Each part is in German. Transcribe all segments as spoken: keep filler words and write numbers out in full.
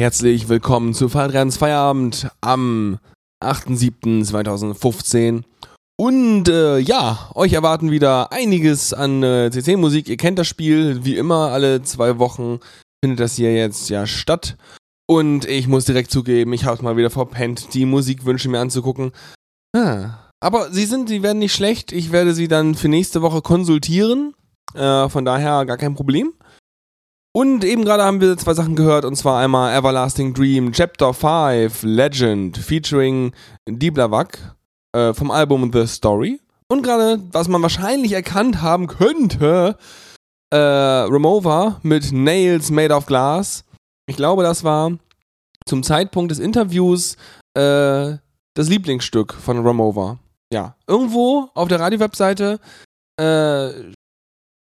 Herzlich willkommen zu Fadrian's Feierabend am achter siebter zweitausendfünfzehn. Und äh, ja, euch erwarten wieder einiges an äh, C C-Musik. Ihr kennt das Spiel, wie immer, alle zwei Wochen findet das hier jetzt ja statt. Und ich muss direkt zugeben, ich hab's mal wieder verpennt, die Musikwünsche mir anzugucken. Ah, aber sie sind, sie werden nicht schlecht. Ich werde sie dann für nächste Woche konsultieren. Äh, von daher gar kein Problem. Und eben gerade haben wir zwei Sachen gehört, und zwar einmal Everlasting Dream Chapter fünf Legend featuring Diblawak äh, vom Album The Story. Und gerade, was man wahrscheinlich erkannt haben könnte, äh, Ramova mit Nails Made of Glass. Ich glaube, das war zum Zeitpunkt des Interviews äh, das Lieblingsstück von Ramova. Ja, irgendwo auf der Radio-Webseite äh,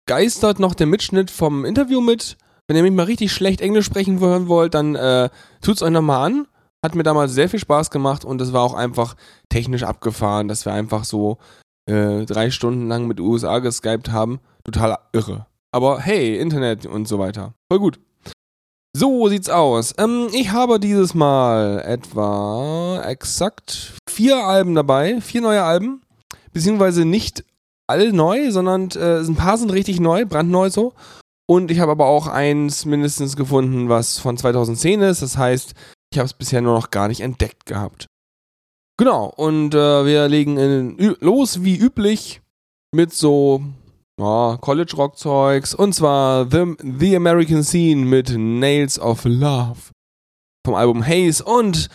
geistert noch der Mitschnitt vom Interview mit. Wenn ihr mich mal richtig schlecht Englisch sprechen hören wollt, dann äh, tut's euch nochmal an. Hat mir damals sehr viel Spaß gemacht und es war auch einfach technisch abgefahren, dass wir einfach so äh, drei Stunden lang mit U S A geskypt haben. Total irre. Aber hey, Internet und so weiter. Voll gut. So sieht's aus. Ähm, ich habe dieses Mal etwa exakt vier Alben dabei. Vier neue Alben. Beziehungsweise nicht alle neu, sondern äh, ein paar sind richtig neu, brandneu so. Und ich habe aber auch eins mindestens gefunden, was von zweitausendzehn ist. Das heißt, ich habe es bisher nur noch gar nicht entdeckt gehabt. Genau, und äh, wir legen in, ü- los wie üblich mit so ja, College-Rock-Zeugs. Und zwar The, The American Scene mit Nails of Love vom Album Haze und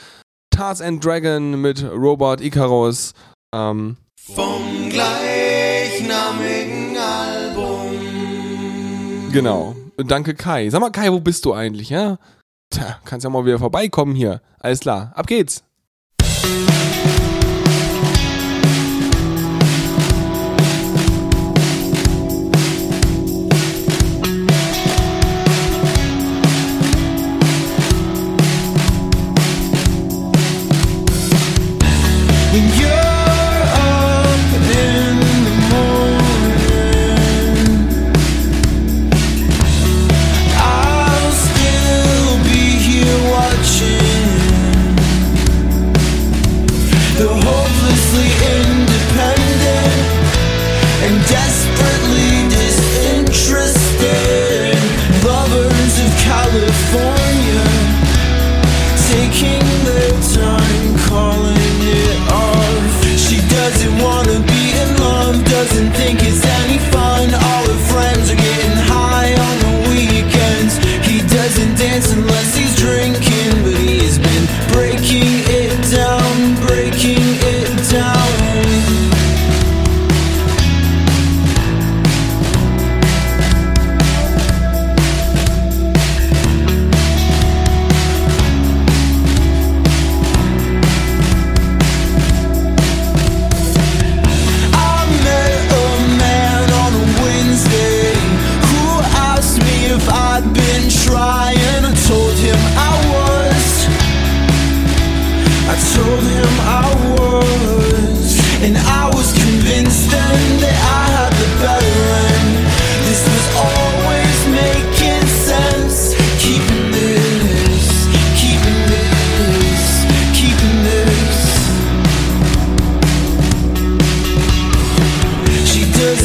TARZANDRAGON mit Robot Icarus. Ähm, vom gleichnamigen Album. Genau. Danke, Kai. Sag mal, Kai, wo bist du eigentlich, ja? Tja, kannst ja mal wieder vorbeikommen hier. Alles klar, ab geht's. Unless he's drinking, but he's been breaking it down, breaking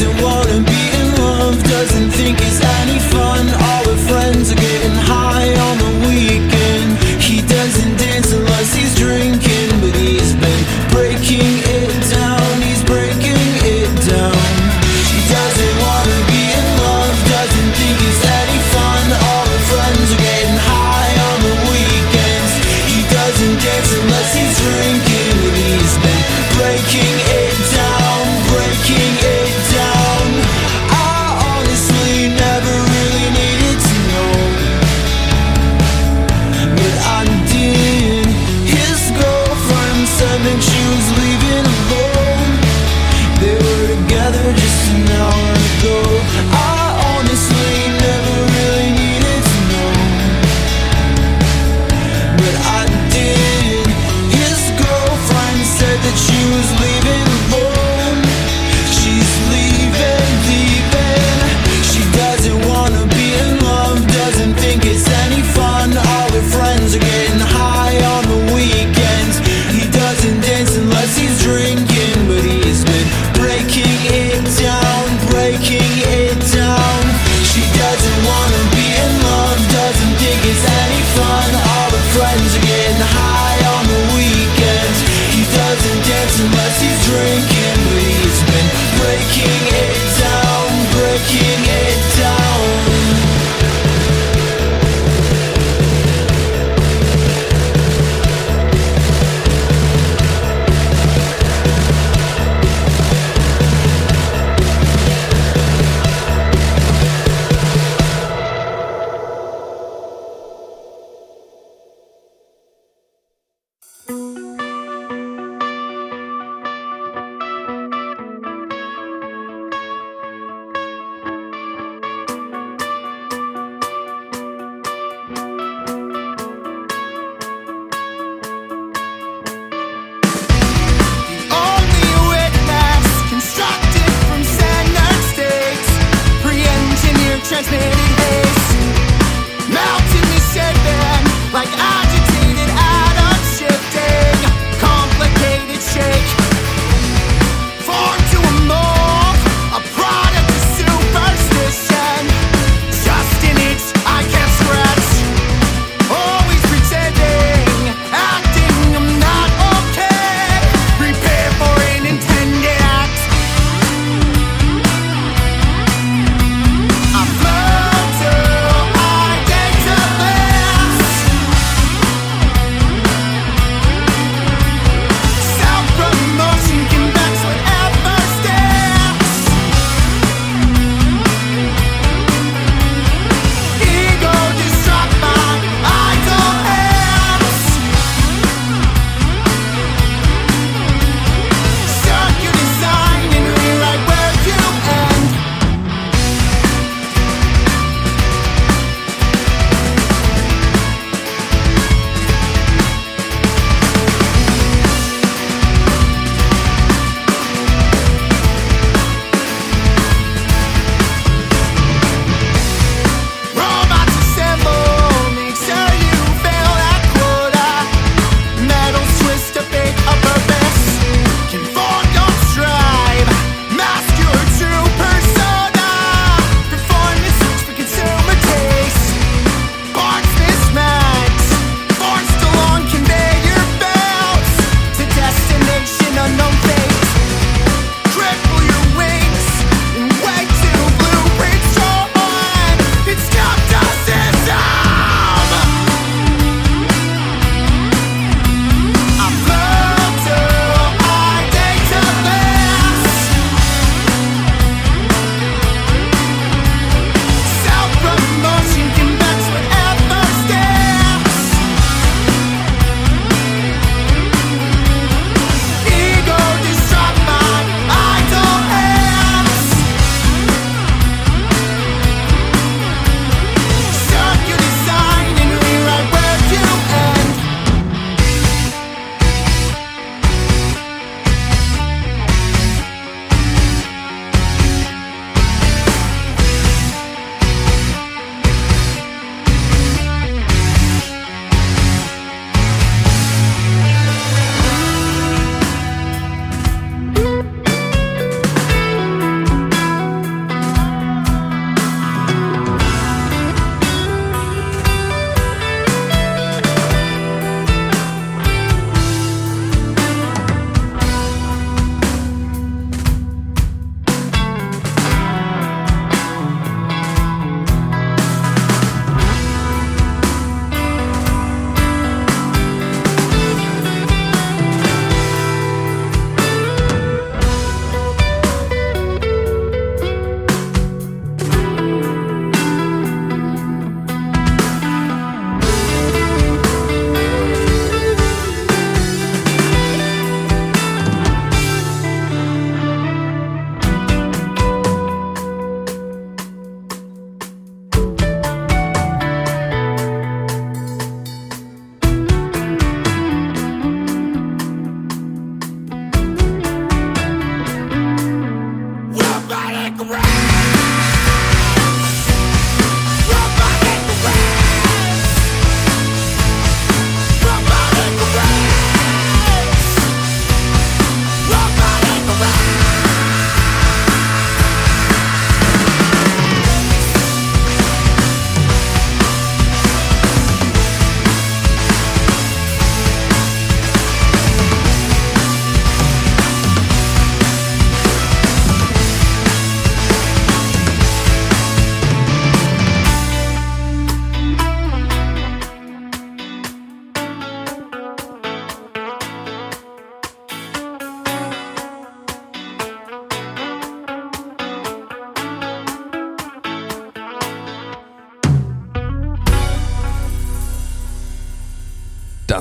doesn't wanna be in love, doesn't think it's any fun. All her friends are getting high on the weekend. He doesn't dance unless he's drinking, but he's been breaking it down. He's breaking it down. He doesn't wanna be in love, doesn't think it's any fun. All her friends are getting high on the weekends. He doesn't dance unless he's drinking, but he's been breaking it down, breaking it down. I honestly never really needed to know, but I did. His girlfriend said that she was leaving alone. They were together just an hour ago. I honestly never really needed to know, but I did. His girlfriend said that she was leaving alone. She's leaving, leaving. She doesn't wanna be in love, doesn't think it's any fun. All her friends are getting high on the weekends. He doesn't dance unless he's drinking, but he's been breaking it down, breaking it down. She doesn't wanna be in love, doesn't think it's any fun. All her friends are getting high on the weekends. He doesn't dance unless he's drinking, but he's been breaking it down, breaking it down.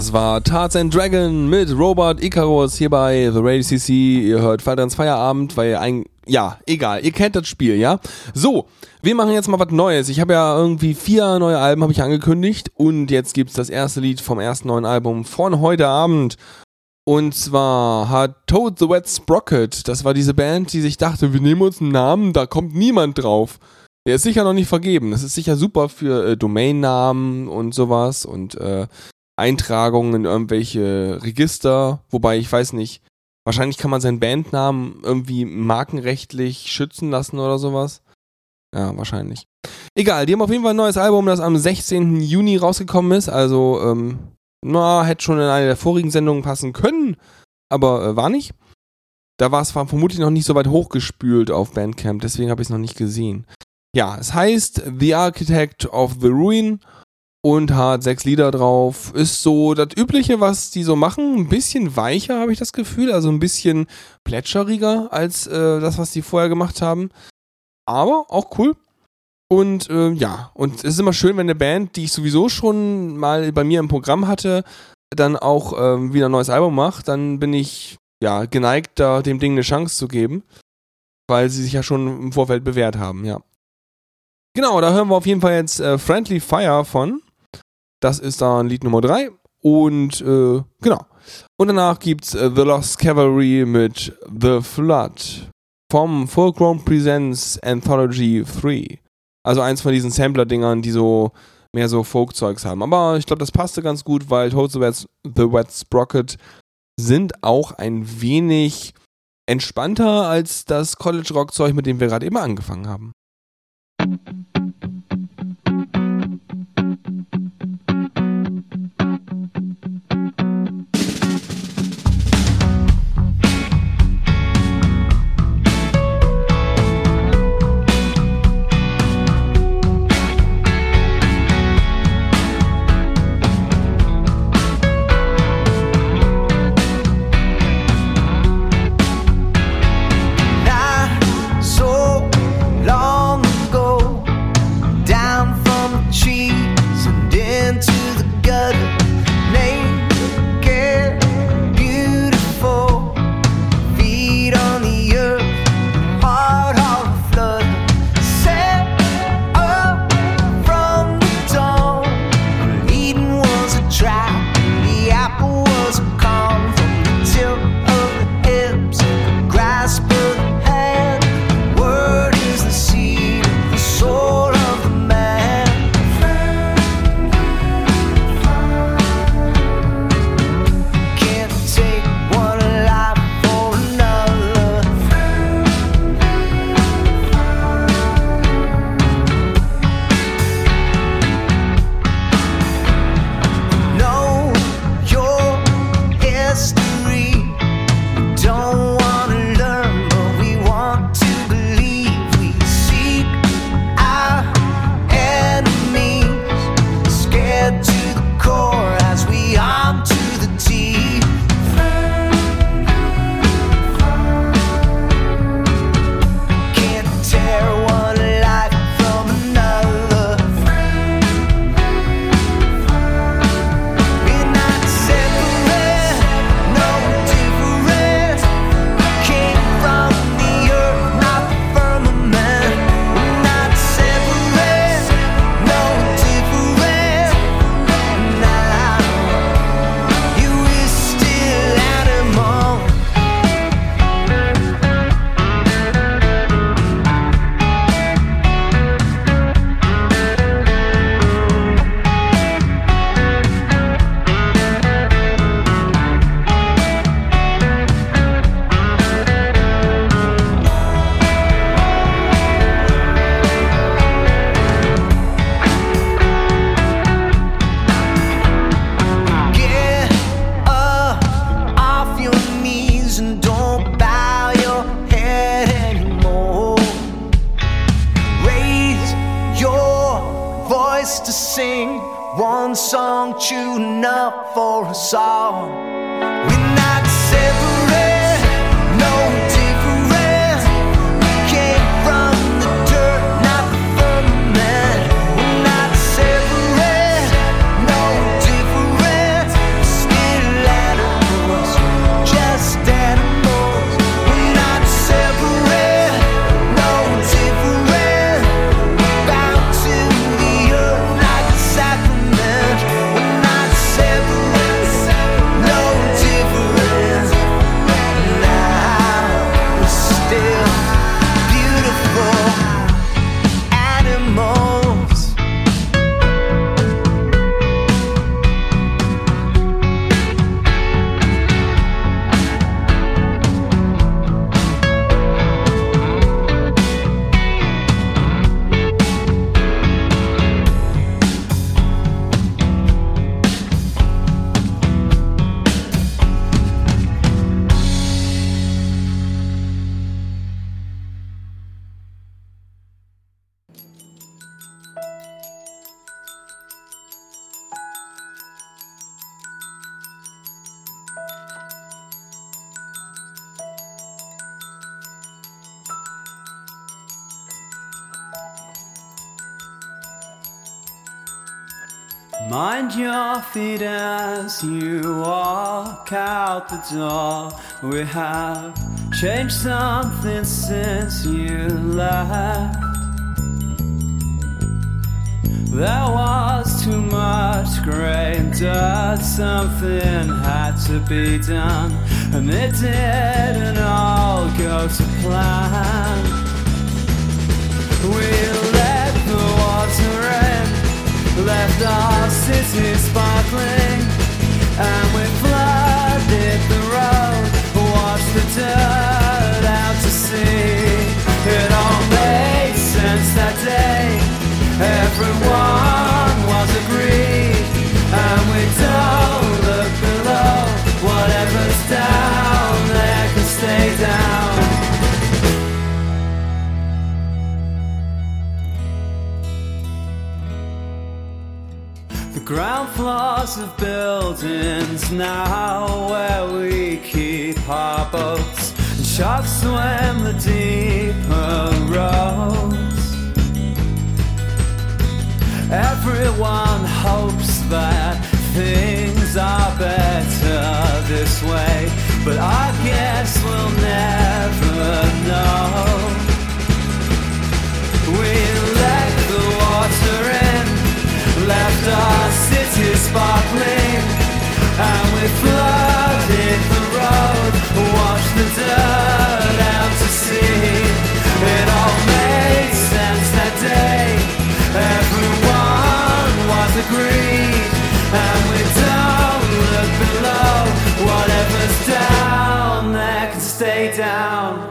Das war TARZANDRAGON mit Robot Icarus hier bei The Radio C C. Ihr hört Fadrian's Feierabend, weil ein... Ja, egal. Ihr kennt das Spiel, ja? So, wir machen jetzt mal was Neues. Ich habe ja irgendwie vier neue Alben habe ich angekündigt und jetzt gibt's das erste Lied vom ersten neuen Album von heute Abend. Und zwar hat Toad the Wet Sprocket, das war diese Band, die sich dachte, wir nehmen uns einen Namen, da kommt niemand drauf. Der ist sicher noch nicht vergeben. Das ist sicher super für äh, Domainnamen und sowas und äh, Eintragungen in irgendwelche Register. Wobei, ich weiß nicht, wahrscheinlich kann man seinen Bandnamen irgendwie markenrechtlich schützen lassen oder sowas. Ja, wahrscheinlich. Egal, die haben auf jeden Fall ein neues Album, das am sechzehnten Juni rausgekommen ist. Also, ähm, na, hätte schon in eine der vorigen Sendungen passen können, aber äh, war nicht. Da war es vermutlich noch nicht so weit hochgespült auf Bandcamp, deswegen habe ich es noch nicht gesehen. Ja, es heißt The Architect of the Ruin und hat sechs Lieder drauf. Ist so das Übliche, was die so machen. Ein bisschen weicher, habe ich das Gefühl. Also ein bisschen plätscheriger als äh, das, was die vorher gemacht haben. Aber auch cool. Und äh, ja, und es ist immer schön, wenn eine Band, die ich sowieso schon mal bei mir im Programm hatte, dann auch äh, wieder ein neues Album macht. Dann bin ich ja geneigt, da dem Ding eine Chance zu geben. Weil sie sich ja schon im Vorfeld bewährt haben, ja. Genau, da hören wir auf jeden Fall jetzt äh, Friendly Fire von. Das ist dann Lied Nummer drei. Und, äh, genau. Und danach gibt's äh, The Lost Cavalry mit The Flood vom Folkroom Presents Anthology drei. Also eins von diesen Sampler-Dingern, die so mehr so Folk-Zeugs haben. Aber ich glaube, das passte ganz gut, weil Toad the Wet, the Wet Sprocket sind auch ein wenig entspannter als das College-Rock-Zeug, mit dem wir gerade eben angefangen haben. Mind your feet as you walk out the door. We have changed something since you left. There was too much grey and dirt. Something had to be done, and it didn't all go to plan. We let the water in, left our city sparkling, and we flooded the road, washed the dirt out to sea. It all made sense that day, everyone was agreed, and we don't look below, whatever's down there can stay down. Ground floors of buildings now where we keep our boats, and sharks swim the deeper roads. Everyone hopes that things are better this way, but I guess we'll never know. We let the water in, left our city sparkling, and we flooded the road, washed the dirt out to sea. It all made sense that day, everyone was agreed, and we don't look below, whatever's down there can stay down.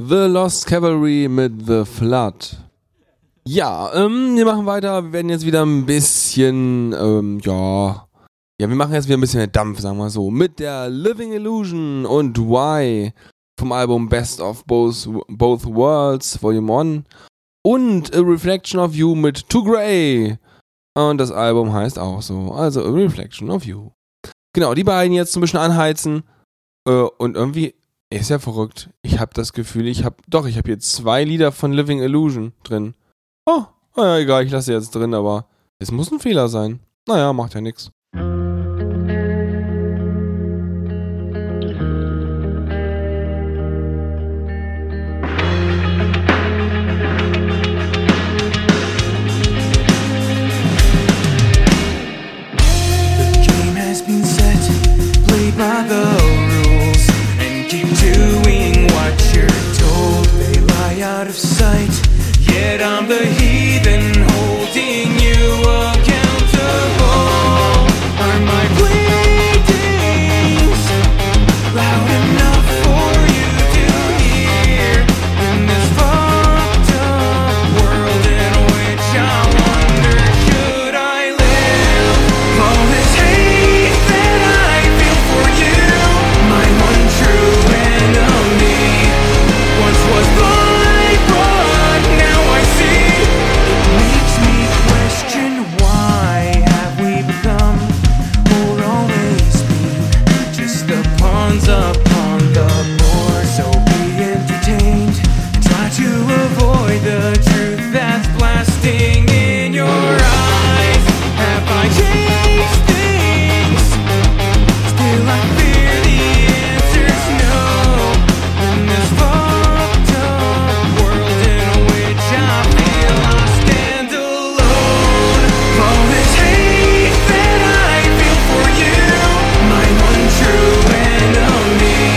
The Lost Cavalry mit The Flood. Ja, ähm, wir machen weiter. Wir werden jetzt wieder ein bisschen, ähm, ja. Ja, wir machen jetzt wieder ein bisschen Dampf, sagen wir so. Mit der Living Illusion und Why vom Album Best of Both, Both Worlds, Volume eins. Und A Reflection of You mit Too Grey. Und das Album heißt auch so. Also A Reflection of You. Genau, die beiden jetzt so ein bisschen anheizen. Äh, und irgendwie. Ist ja verrückt. Ich habe das Gefühl, ich habe... Doch, ich habe hier zwei Lieder von Living Illusion drin. Oh, naja, egal, ich lasse jetzt drin, aber es muss ein Fehler sein. Naja, macht ja nix. your pawns upon the board, so be entertained. Try to avoid the truth that's blasting in your eyes. Have I changed things? Still I fear the answer's no. In this fucked up world in which I feel I stand alone. All this hate that I feel for you, my one true enemy.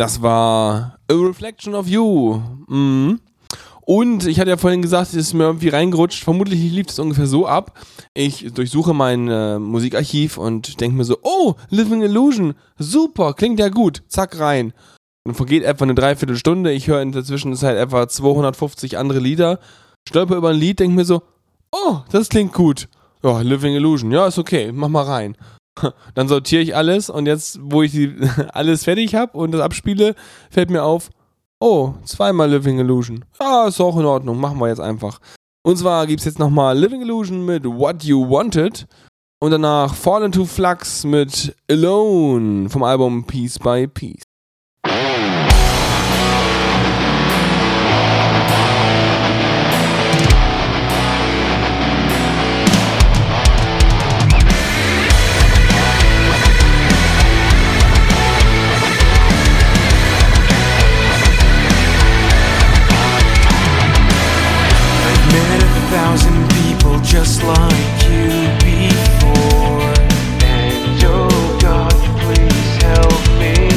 Das war A Reflection of You. Mhm. Und ich hatte ja vorhin gesagt, es ist mir irgendwie reingerutscht. Vermutlich lief es ungefähr so ab. Ich durchsuche mein äh, Musikarchiv und denke mir so, oh, Living Illusion, super, klingt ja gut, zack, rein. Dann vergeht etwa eine Dreiviertelstunde, ich höre in der Zwischenzeit etwa zweihundertfünfzig andere Lieder, stolper über ein Lied, denke mir so, oh, das klingt gut. Ja, Living Illusion, ja, ist okay, mach mal rein. Dann sortiere ich alles und jetzt, wo ich die, alles fertig habe und das abspiele, fällt mir auf, oh, zweimal Living Illusion. Ja, ist auch in Ordnung, machen wir jetzt einfach. Und zwar gibt's jetzt nochmal Living Illusion mit What You Wanted und danach Fall into Flux mit Alone vom Album Peace by Peace. Just like you before, and oh God, please help me.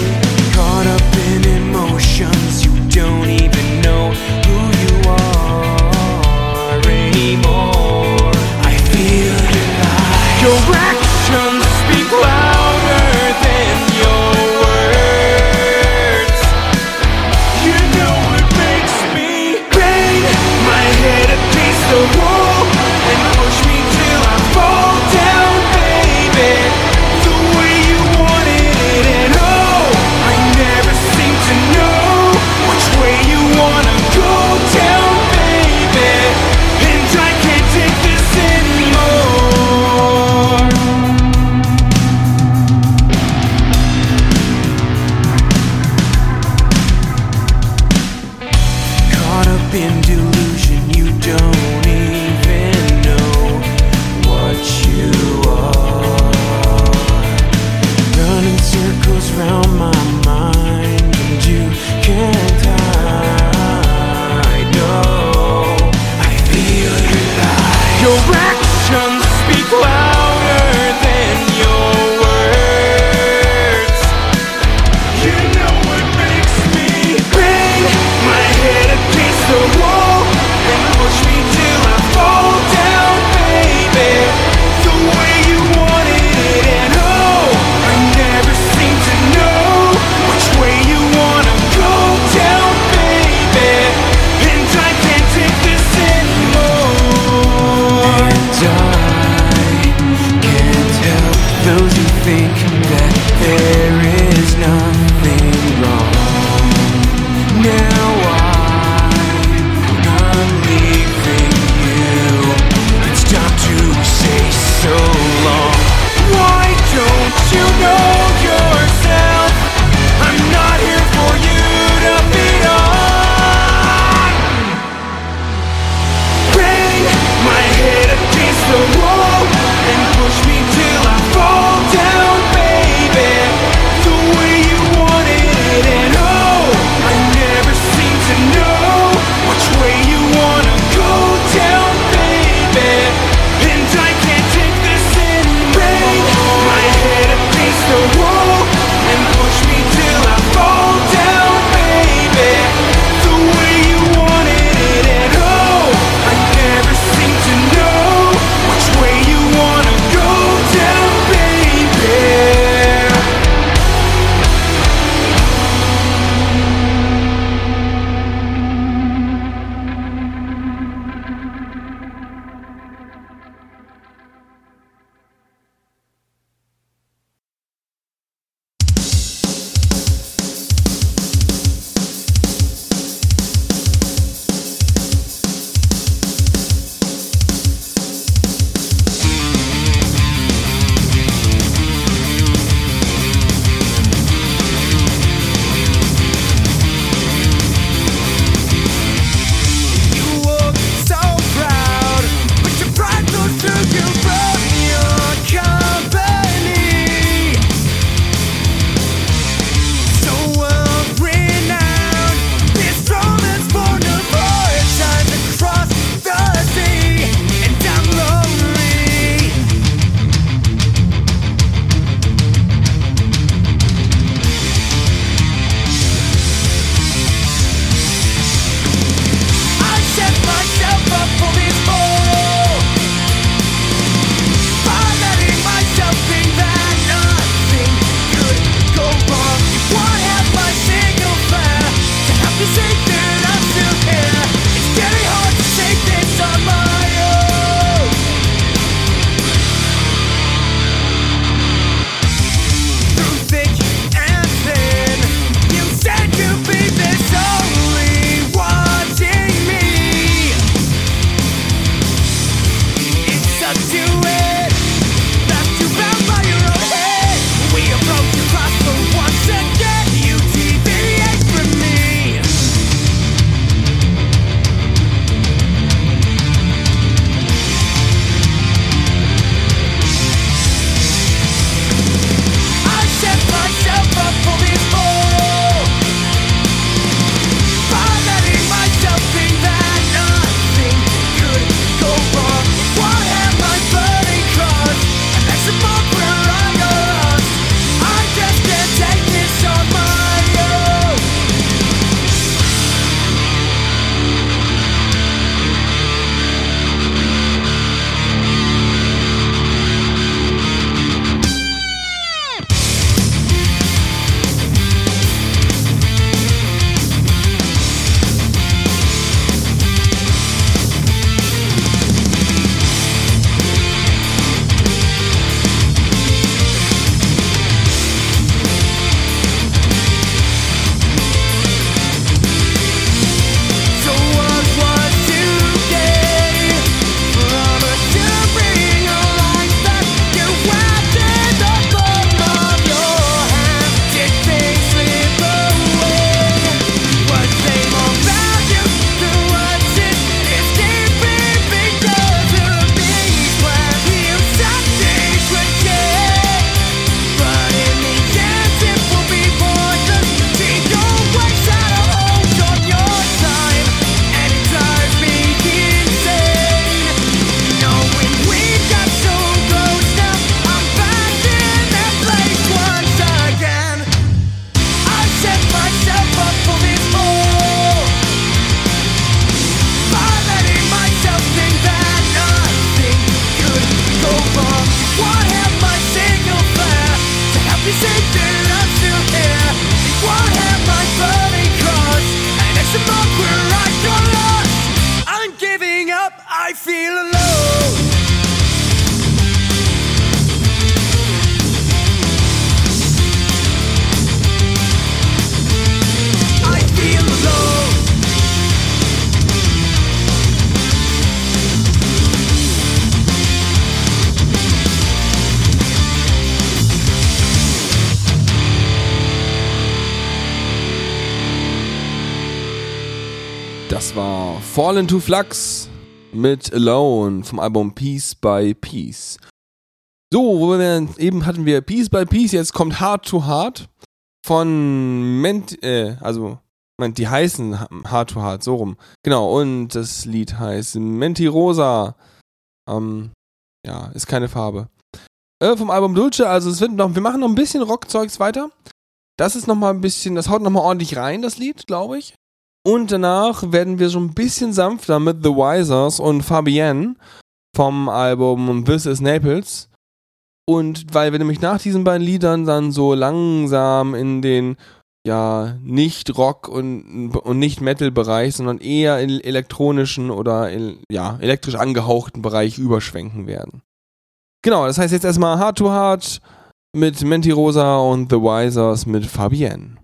Caught up in emotions, you don't even know who you are anymore. I feel your lies. Your actions speak louder than your words. You know it makes me bang my head against the wall. So Fall into Flux mit Alone vom Album Peace by Peace. So, wo wir, eben hatten wir Peace by Peace, jetzt kommt Hard to Heart von Menti, äh, also die heißen Hard to Heart, so rum. Genau, und das Lied heißt Menti Rosa. Ähm, ja, ist keine Farbe. Äh, vom Album Dulce, also es wird noch, wir machen noch ein bisschen Rockzeugs weiter. Das ist nochmal ein bisschen, das haut nochmal ordentlich rein, das Lied, glaube ich. Und danach werden wir so ein bisschen sanfter mit The Wisers und Fabienne vom Album This is Naples. Und weil wir nämlich nach diesen beiden Liedern dann so langsam in den, ja, nicht Rock- und, und nicht Metal-Bereich, sondern eher in elektronischen oder in, ja, elektrisch angehauchten Bereich überschwenken werden. Genau, das heißt jetzt erstmal Hard to Heart mit Menti Rosa und The Wisers mit Fabienne.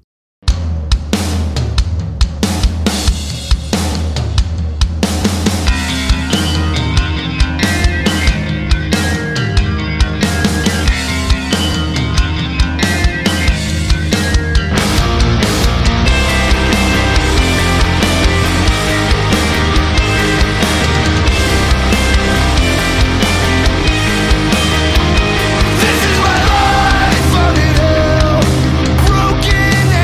This is my life, fucking hell, broken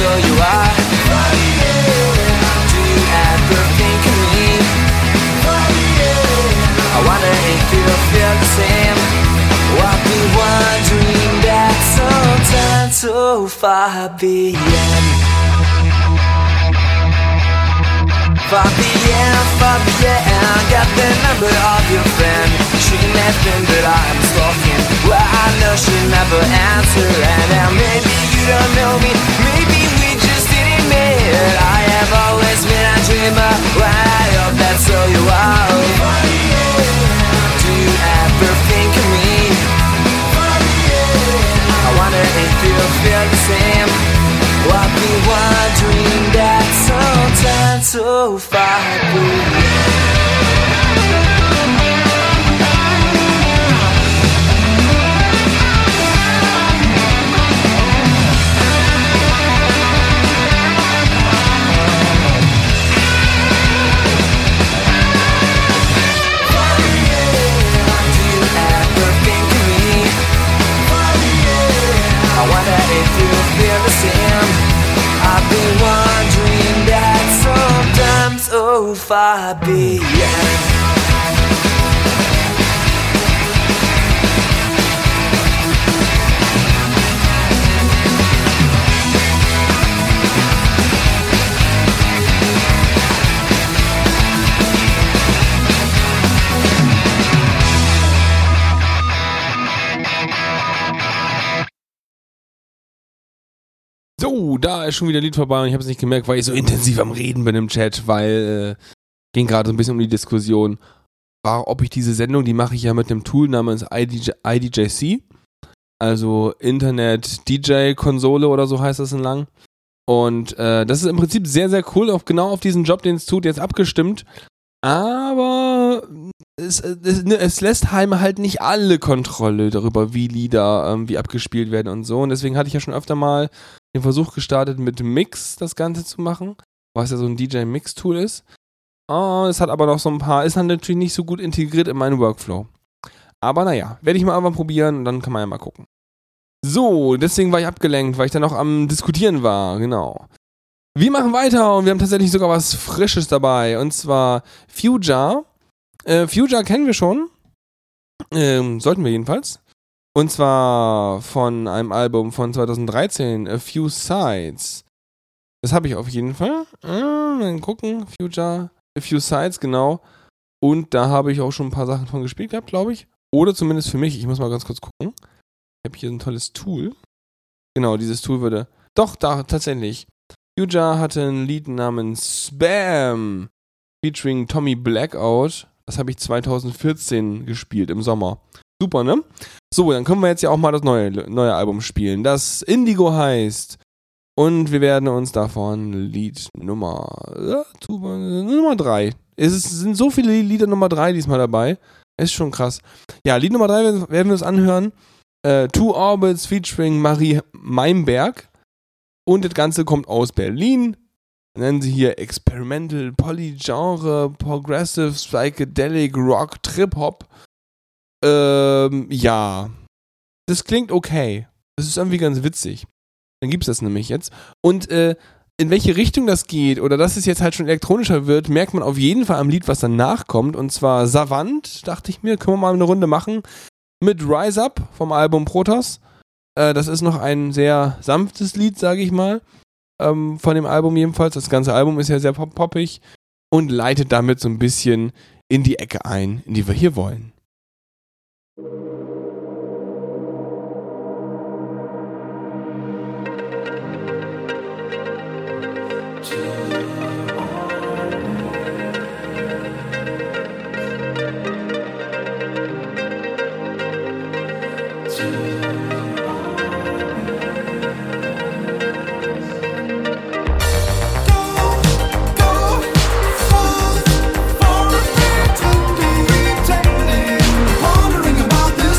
so you are do you ever think of me? I wonder if you feel the same. I'll be wondering that sometimes so far beyond. Fabienne, Fabienne, got the number of your friend. She may think that I'm stalking. Well, I know she never answered. And now maybe you don't know me, maybe we just didn't meet. I have always been a dreamer. Well, I hope that's all you are. Fabienne, do you ever think of me? Fabienne, I wonder if you feel the same. I'll be wondering that sometimes so far away. I've been wondering that sometimes so far beyond. So, da ist schon wieder ein Lied vorbei und ich habe es nicht gemerkt, weil ich so intensiv am Reden bin im Chat, weil äh, ging gerade so ein bisschen um die Diskussion, war, ob ich diese Sendung, die mache ich ja mit einem Tool namens I D J C, also Internet D J Konsole oder so heißt das in lang. Und äh, das ist im Prinzip sehr, sehr cool, auf, genau auf diesen Job, den es tut, jetzt abgestimmt. Aber es, es, es lässt Heime halt nicht alle Kontrolle darüber, wie Lieder ähm, wie abgespielt werden und so. Und deswegen hatte ich ja schon öfter mal den Versuch gestartet, mit Mix das Ganze zu machen, was ja so ein D J-Mix-Tool ist. Oh, es hat aber noch so ein paar, ist dann natürlich nicht so gut integriert in meinen Workflow. Aber naja, werde ich mal einfach probieren und dann kann man ja mal gucken. So, deswegen war ich abgelenkt, weil ich dann noch am Diskutieren war, genau. Wir machen weiter und wir haben tatsächlich sogar was Frisches dabei. Und zwar Fewjar. Äh, Fewjar kennen wir schon. Ähm, sollten wir jedenfalls. Und zwar von einem Album von zwanzig dreizehn, A Few Sides. Das habe ich auf jeden Fall. Ähm, dann gucken. Fewjar. A Few Sides, genau. Und da habe ich auch schon ein paar Sachen von gespielt gehabt, glaube ich. Oder zumindest für mich. Ich muss mal ganz kurz gucken. Ich habe hier ein tolles Tool. Genau, dieses Tool würde... Doch, da tatsächlich. Fewjar hatte ein Lied namens Spam featuring Tommy Blackout. Das habe ich zwanzig vierzehn gespielt im Sommer. Super, ne? So, dann können wir jetzt ja auch mal das neue, neue Album spielen, das Indigo heißt. Und wir werden uns davon Lied Nummer Nummer drei. Es sind so viele Lieder Nummer drei diesmal dabei. Ist schon krass. Ja, Lied Nummer drei werden wir uns anhören. Äh, Two Orbits featuring Marie Meimberg. Und das Ganze kommt aus Berlin. Nennen sie hier Experimental, Polygenre, Progressive, Psychedelic, Rock, Trip-Hop. Ähm, ja. Das klingt okay. Das ist irgendwie ganz witzig. Dann gibt's das nämlich jetzt. Und äh, in welche Richtung das geht oder dass es jetzt halt schon elektronischer wird, merkt man auf jeden Fall am Lied, was danach kommt. Und zwar Savant, dachte ich mir, können wir mal eine Runde machen. Mit Rise Up vom Album Protoss. Das ist noch ein sehr sanftes Lied, sage ich mal, ähm, von dem Album jedenfalls. Das ganze Album ist ja sehr poppig und leitet damit so ein bisschen in die Ecke ein, in die wir hier wollen. About this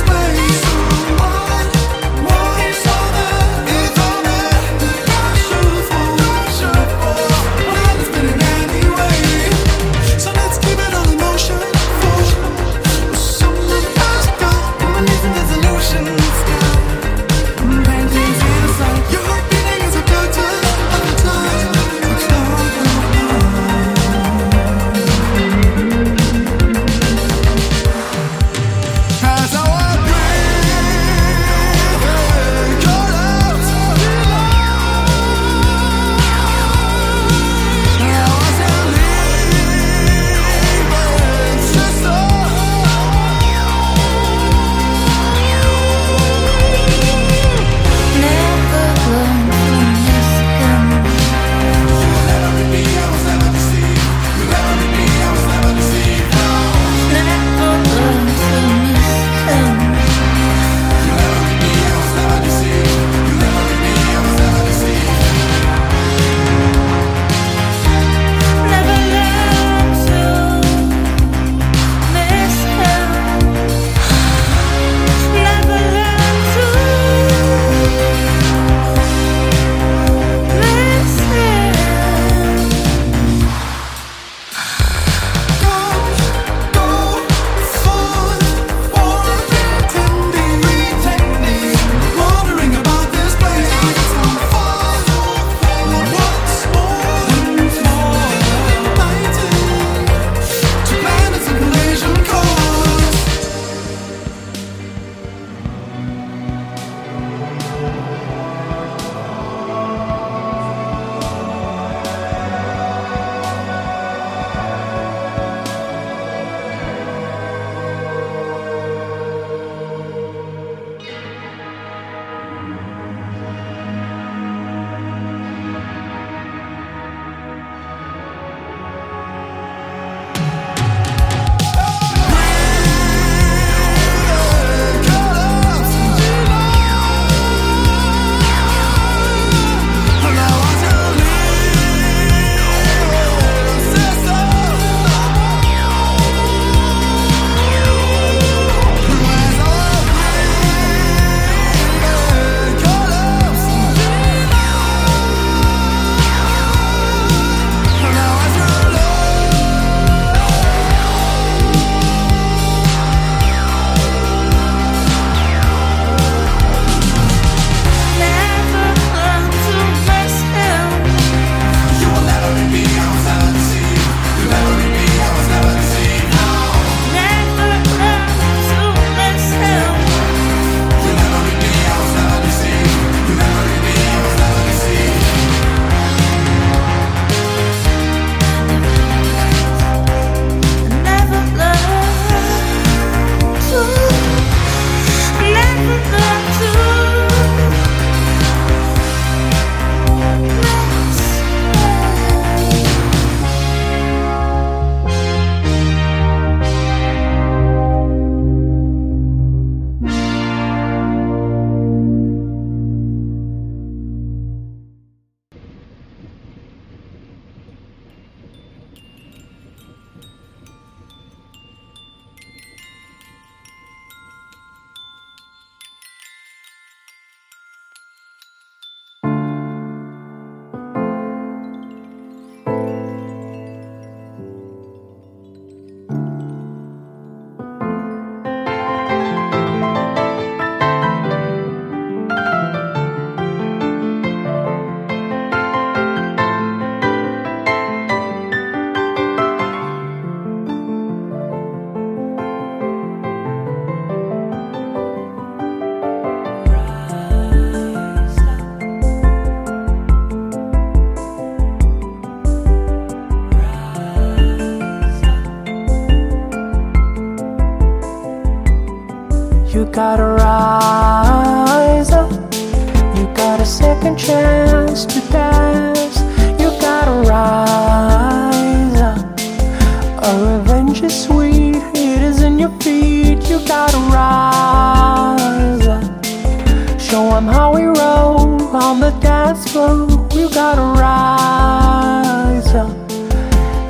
gonna rise up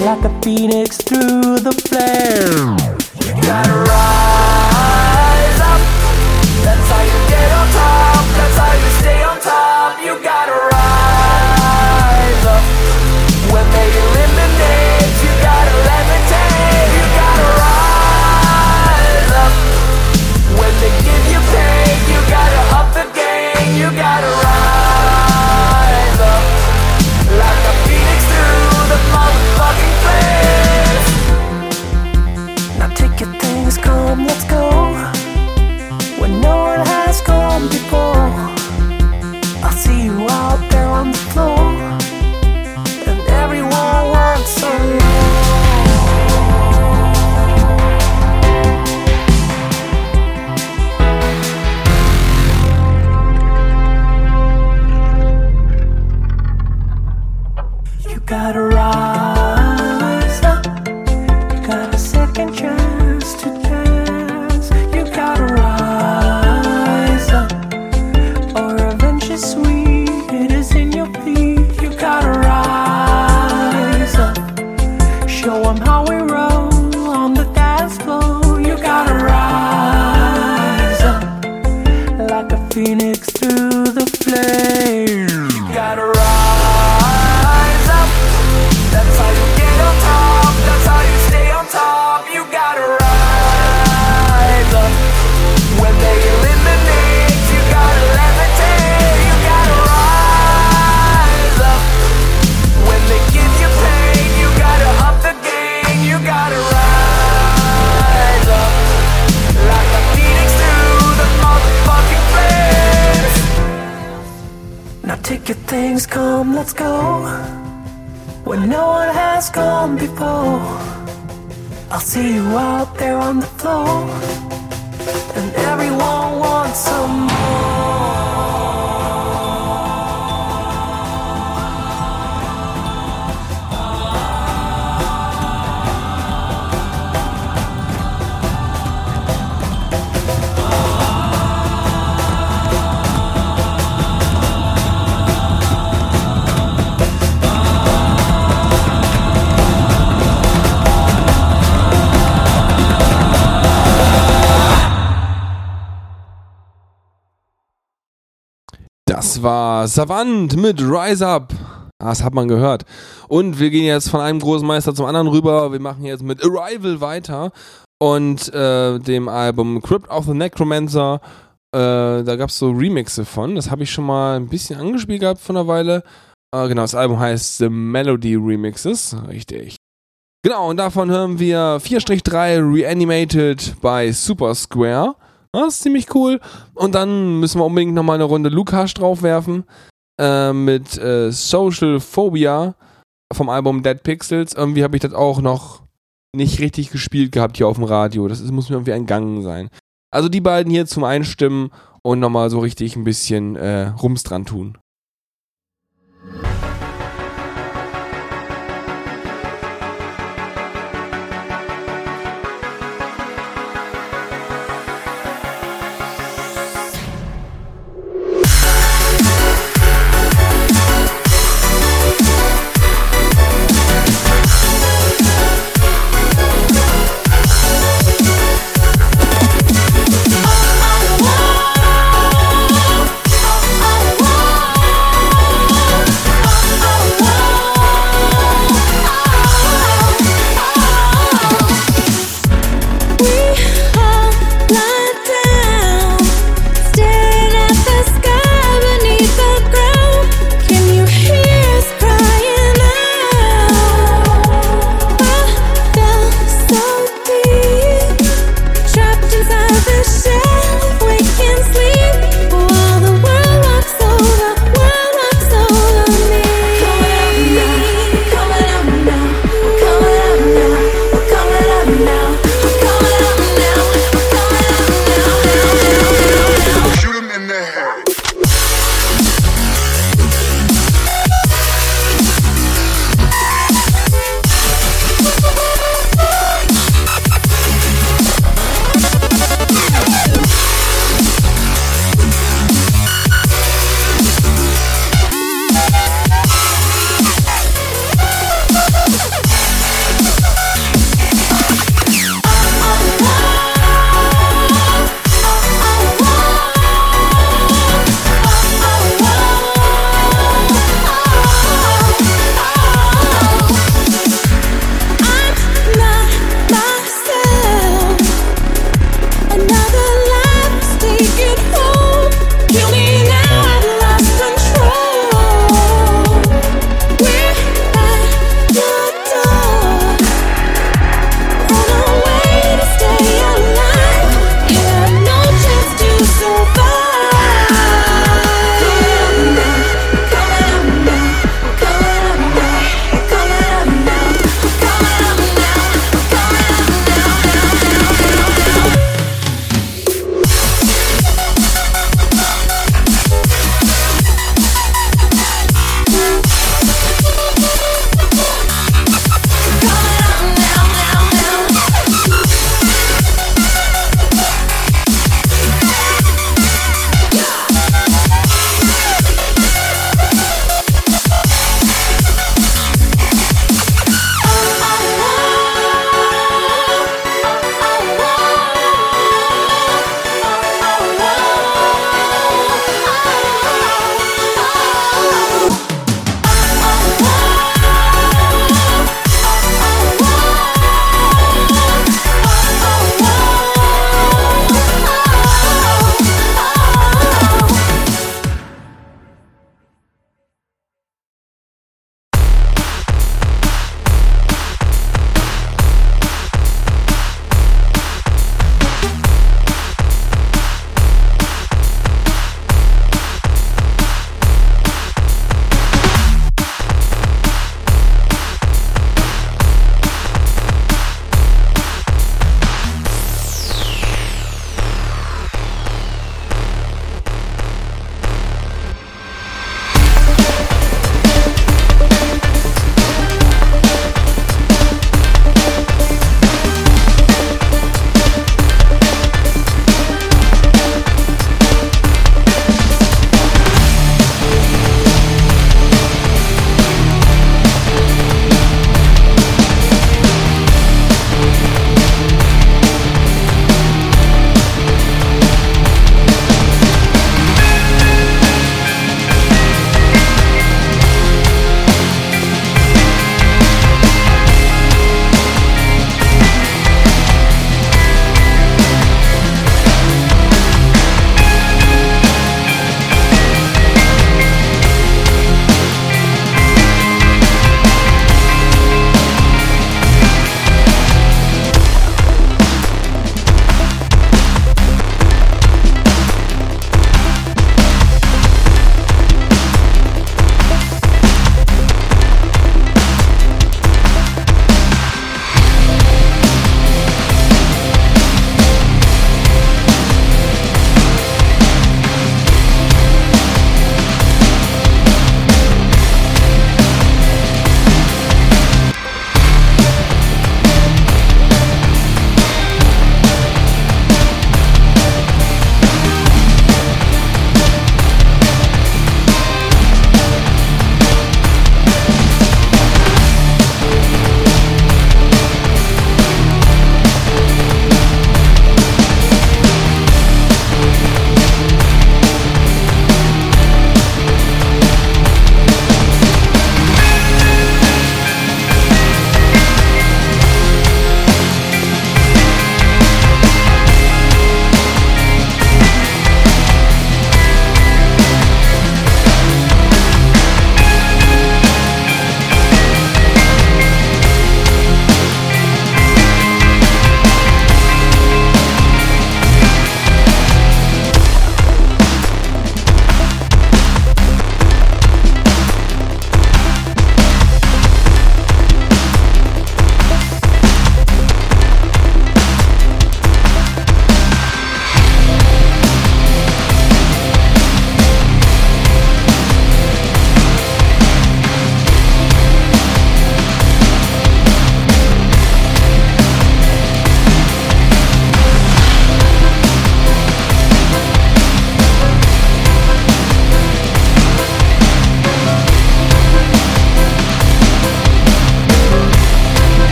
like a phoenix through the flame. You gotta rise up. That's how you get on top. That's how you stay on top. You gotta rise up. When they eliminate, you gotta levitate. You gotta rise up. When they give you pain, you gotta up the game. You gotta rise up like a phoenix through the motherfucking flames. Now take your things, come, let's go. When no one has come before, I'll see you out there on the floor, and everyone wants some more. Gotta rise up. You got a second chance to dance. You gotta rise up, or revenge is sweet, it is in your feet. You gotta rise up. Show them how we roll on the dance floor. You gotta rise up like a phoenix through the flame. You gotta rise. Take your things, come, let's go. When no one has gone before, I'll see you out there on the floor, and everyone wants some more. Das war Savant mit Rise Up. Ah, das hat man gehört. Und wir gehen jetzt von einem großen Meister zum anderen rüber. Wir machen jetzt mit A_Rival weiter und äh, dem Album Crypt of the Necromancer. Äh, da gab es so Remixe von. Das habe ich schon mal ein bisschen angespielt gehabt von einer Weile. Äh, genau, das Album heißt The Melody Remixes. Richtig. Genau, und davon hören wir vier drei Reanimated bei Super Square. Das ist ziemlich cool. Und dann müssen wir unbedingt nochmal eine Runde Lukas draufwerfen äh, mit äh, Social Phobia vom Album Dead Pixels. Irgendwie habe ich das auch noch nicht richtig gespielt gehabt hier auf dem Radio. Das ist, muss mir irgendwie entgangen sein. Also die beiden hier zum Einstimmen und nochmal so richtig ein bisschen äh, Rums dran tun.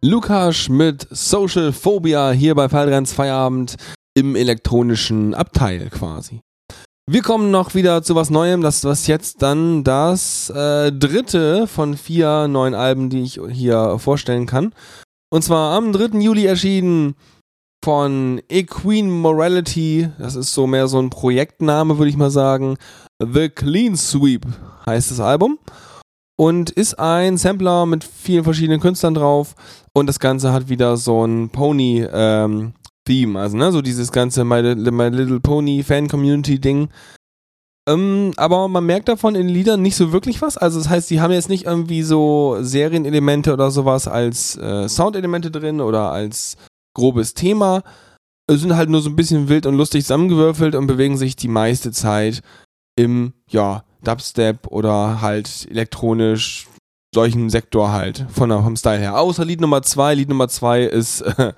Lukas mit Social Phobia hier bei Fadrian's Feierabend im elektronischen Abteil quasi. Wir kommen noch wieder zu was Neuem, das was jetzt dann das äh, dritte von vier neuen Alben, die ich hier vorstellen kann. Und zwar am dritten Juli erschienen von Equine Morality, das ist so mehr so ein Projektname, würde ich mal sagen. The Clean Sweep heißt das Album und ist ein Sampler mit vielen verschiedenen Künstlern drauf und das Ganze hat wieder so ein Pony ähm, Theme, also ne, so dieses ganze My Little, My Little Pony Fan-Community-Ding. Ähm, aber man merkt davon in Liedern nicht so wirklich was, also das heißt, die haben jetzt nicht irgendwie so Serienelemente oder sowas als äh, Soundelemente drin oder als grobes Thema, sind halt nur so ein bisschen wild und lustig zusammengewürfelt und bewegen sich die meiste Zeit im, ja, Dubstep oder halt elektronisch solchen Sektor halt, von der, vom Style her. Außer Lied Nummer zwei. Lied Nummer zwei ist, äh,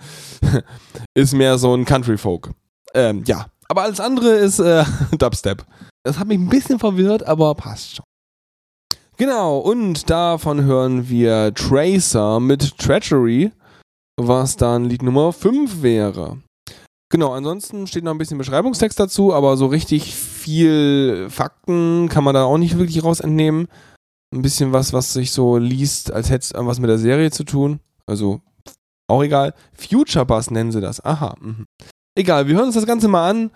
ist mehr so ein Country-Folk. Ähm, ja. Aber alles andere ist äh, Dubstep. Das hat mich ein bisschen verwirrt, aber passt schon. Genau, und davon hören wir Tracer mit Treachery, was dann Lied Nummer fünf wäre. Genau, ansonsten steht noch ein bisschen Beschreibungstext dazu, aber so richtig viel Fakten kann man da auch nicht wirklich raus entnehmen. Ein bisschen was, was sich so liest, als hätte es was mit der Serie zu tun. Also, auch egal. Fewjar Bass nennen sie das. Aha. Mhm. Egal, wir hören uns das Ganze mal an.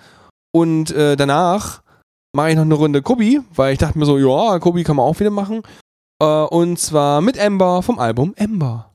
Und äh, danach mache ich noch eine Runde Kubbi, weil ich dachte mir so, ja, Kubbi kann man auch wieder machen. Äh, und zwar mit Ember vom Album Ember.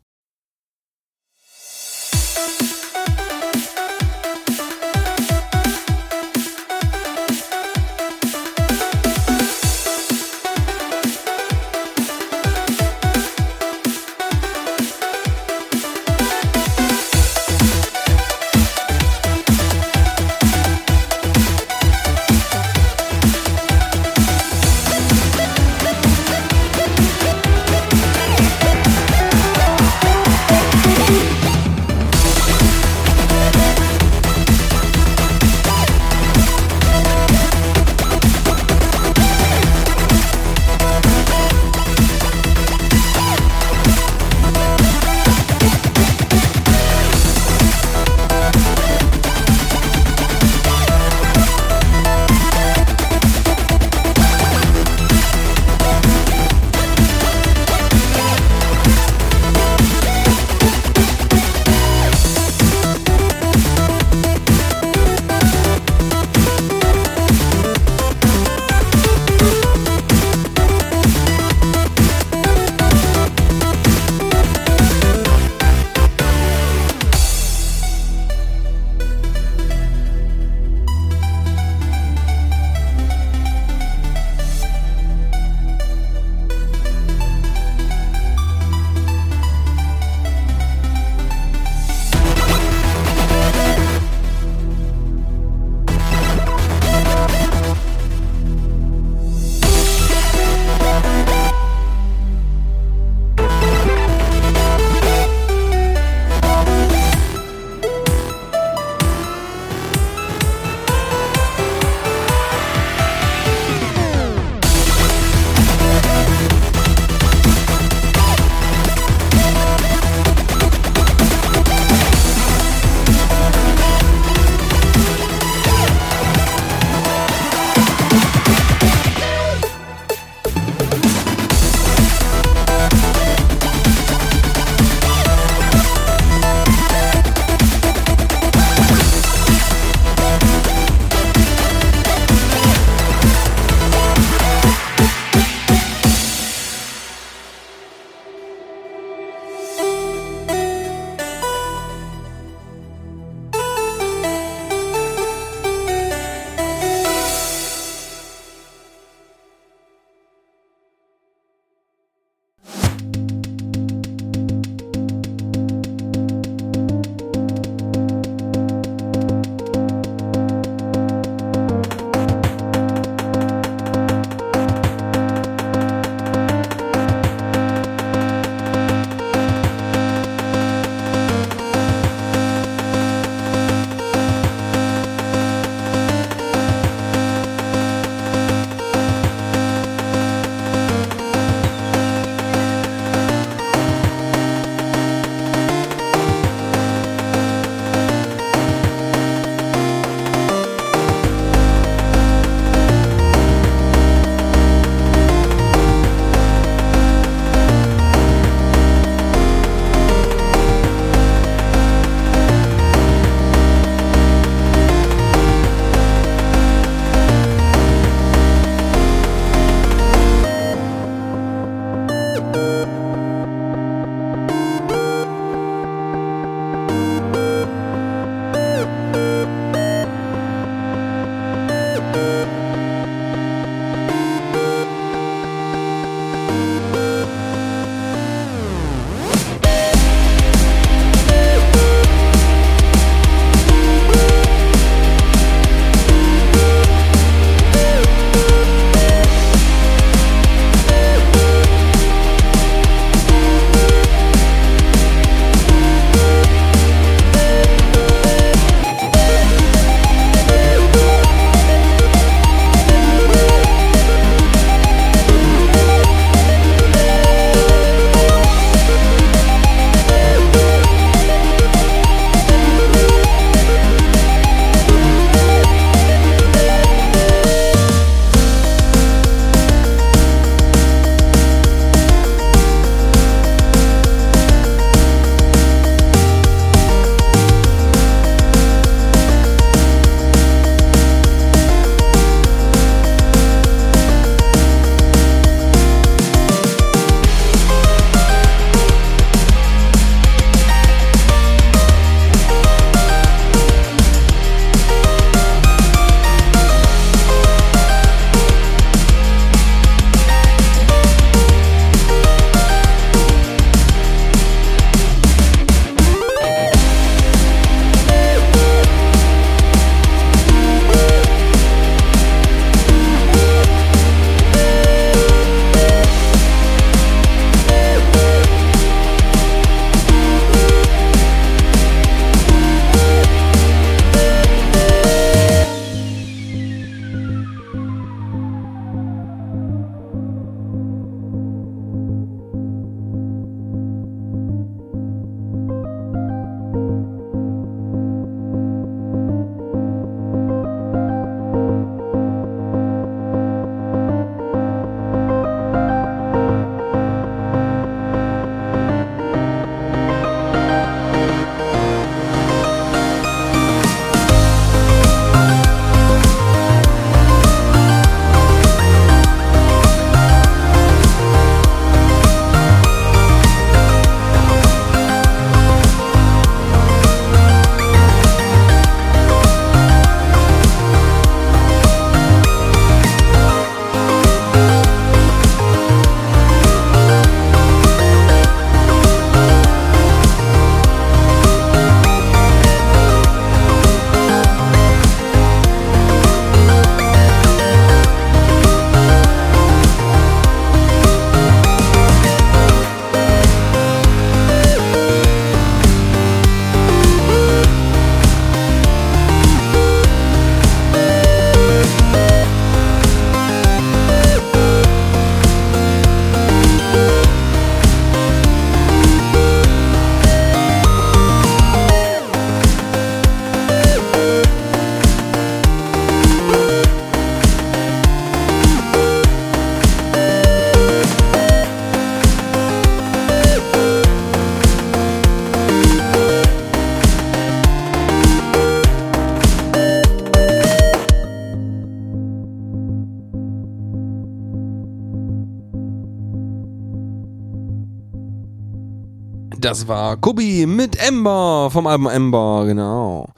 Das war Kubbi mit Ember vom Album Ember, genau.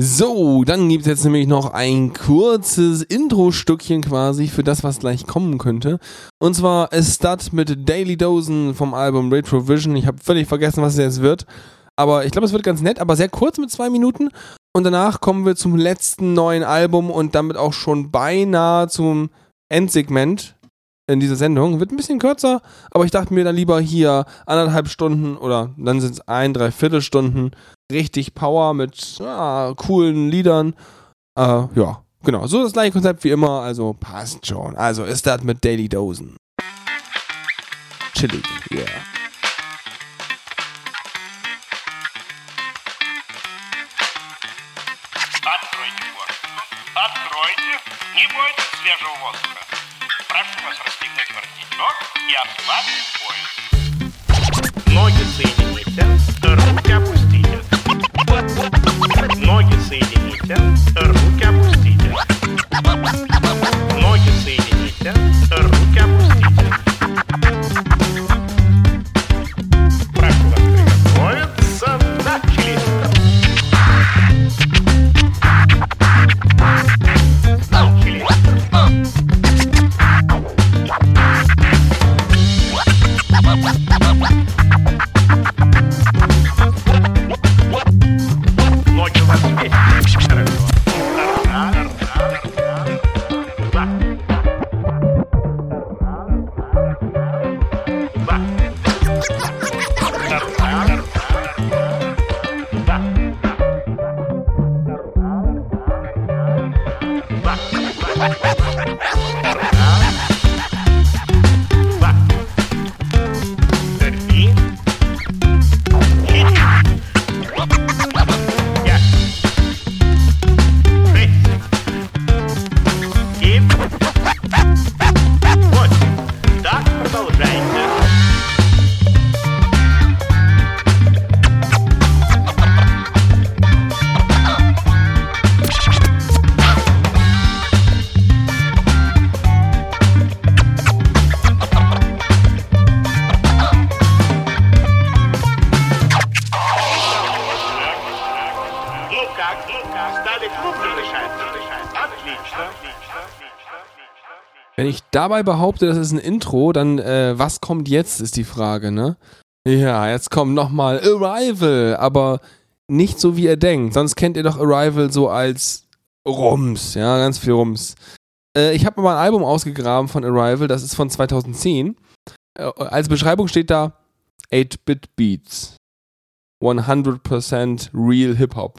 So, dann gibt es jetzt nämlich noch ein kurzes Intro-Stückchen quasi für das, was gleich kommen könnte. Und zwar A Stud mit Daily Dozen vom Album Retrovision. Ich habe völlig vergessen, was es jetzt wird. Aber ich glaube, es wird ganz nett, aber sehr kurz mit zwei Minuten. Und danach kommen wir zum letzten neuen Album und damit auch schon beinahe zum Endsegment in dieser Sendung. Wird ein bisschen kürzer, aber ich dachte mir dann lieber hier anderthalb Stunden oder dann sind es ein, dreiviertel Stunden richtig Power mit ja, coolen Liedern. Äh, ja, genau. So das gleiche Konzept wie immer, also passt schon. Also ist das mit Daily Dosen. Chillig, yeah. Откройте форту. Откройте. Не бойтесь свежего воздуха. Прошу вас расстегнуть воротничок и ослабить пояс. Ноги соедините, руки опустите. Ноги соедините, руки опустите. Ноги соедините, руки опустите. Прошу вас приготовиться. Начали. Начали. Ночью вас встретим. Хорошо. Dabei behaupte, das ist ein Intro, dann äh, was kommt jetzt, ist die Frage, ne? Ja, jetzt kommt nochmal A_Rival, aber nicht so, wie ihr denkt. Sonst kennt ihr doch A_Rival so als Rums, ja, ganz viel Rums. Äh, ich habe mal ein Album ausgegraben von A_Rival, das ist von zwanzig zehn. Äh, als Beschreibung steht da acht-Bit Beats. hundert Prozent Real Hip-Hop.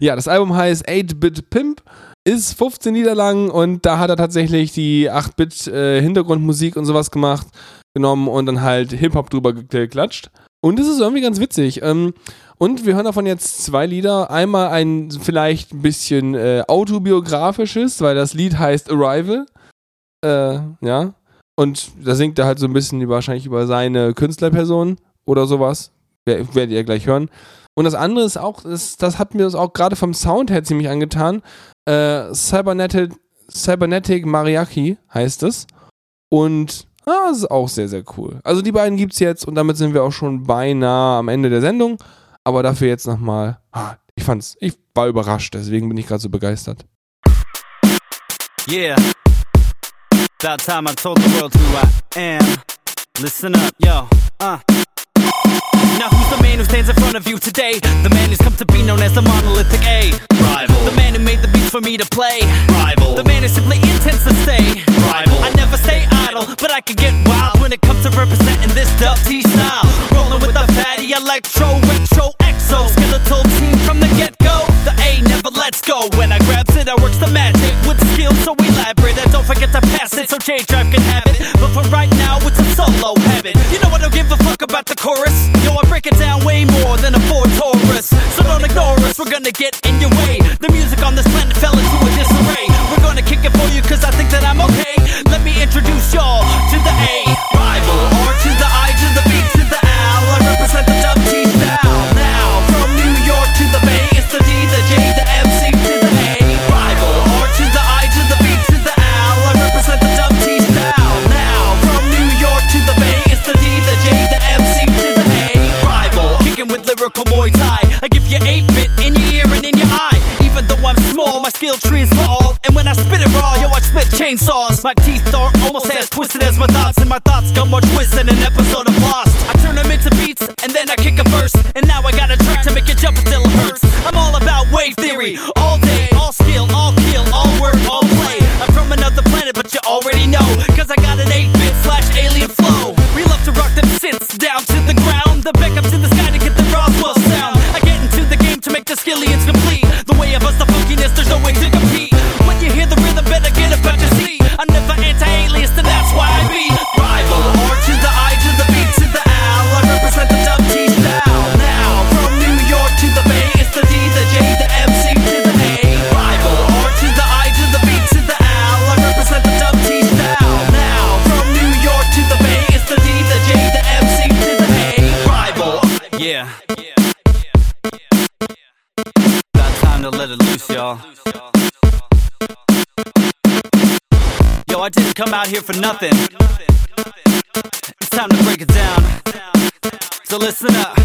Ja, das Album heißt acht-Bit Pimp. Ist fünfzehn Lieder lang und da hat er tatsächlich die acht-Bit-Hintergrundmusik äh, und sowas gemacht, genommen und dann halt Hip-Hop drüber geklatscht. Und das ist irgendwie ganz witzig. Ähm, und wir hören davon jetzt zwei Lieder. Einmal ein vielleicht ein bisschen äh, autobiografisches, weil das Lied heißt A_Rival. Äh, ja. Und da singt er halt so ein bisschen wahrscheinlich über seine Künstlerperson oder sowas. Wer, werdet ihr gleich hören. Und das andere ist auch, ist, das hat mir das auch gerade vom Sound her ziemlich angetan. Äh, Cybernetic, Cybernetic Mariachi heißt es. Und ah, das ist auch sehr, sehr cool. Also die beiden gibt's jetzt und damit sind wir auch schon beinahe am Ende der Sendung. Aber dafür jetzt nochmal. Ah, ich fand's, ich war überrascht, deswegen bin ich gerade so begeistert. Yeah. That time I told the world who I am. Listen up, yo. Uh. Now who's the man who stands in front of you today? The man who's come to be known as the monolithic A_Rival. The man who made the beats for me to play. Rival. The man who simply intends to stay. Rival. I never stay idle, but I can get wild when it comes to representing this dub T style. Rolling with a fatty electro, retro, exo, skeletal team from the get-go. The A never lets go. When I grabs it, I works the magic with skill so elaborate. And don't forget to pass it so J-Drive can have it. But for right now, it's a solo habit. You know I don't give a fuck about the chorus. Yo, I break it down way more than a Ford Taurus. So don't ignore us, we're gonna get in your way. The music on this planet fell into a disarray. We're gonna kick it for you cause I think that I'm okay. Let me introduce y'all to the A_Rival. Or to the I, to the B, to the L. I represent the dub T style. Now, from New York to the Bay, it's the D, the J, the M, C to the A_Rival. Or to the I, to the B, to the L. I represent the dub T style. Now, from New York to the Bay, it's the D, the J, the M, C to the A_Rival. chainsaws. My teeth are almost as twisted as my thoughts, and my thoughts got more twists than an episode of Lost. I turn them into beats, and then I kick a verse, and now I got a track to make it jump until it hurts. I'm all about wave theory, all day, all skill, all kill, all work, all play. I'm from another planet, but you already know, cause I got an eight-bit slash alien flow. We love to rock them synths down to the ground, the back up to the sky to get the Roswell sound. I get into the game to make the skillions complete, the way I bust the funkiness, there's no way to compete. When you hear the rhythm, better get about your seat. I'm never anti-alias, and that's why I be rival. R to the I, to the B, to the L. I represent the dub T style. Now, from New York to the Bay, it's the D, the J, the M, C to the A. Rival. R to the I, to the B, to the L. I represent the dub T style. Now, from New York to the Bay, it's the D, the J, the M, C to the A. Rival. Yeah. About time to let it loose, y'all. I didn't come out here for nothing. It's time to break it down. So listen up.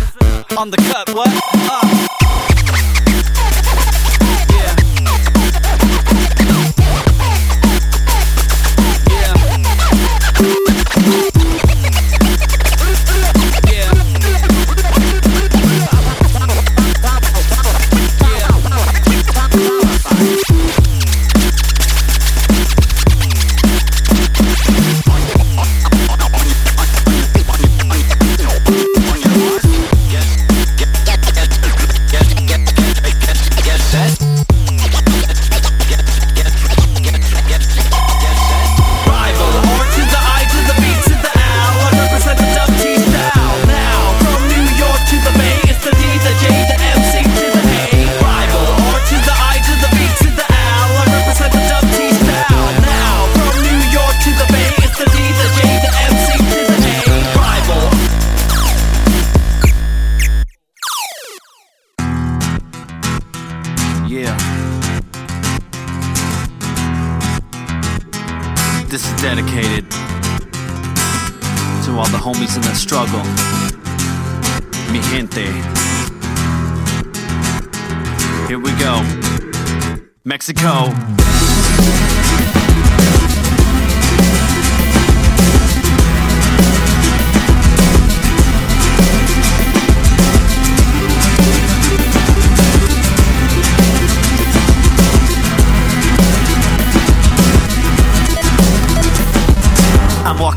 On the cut, what? Uh. Mexico.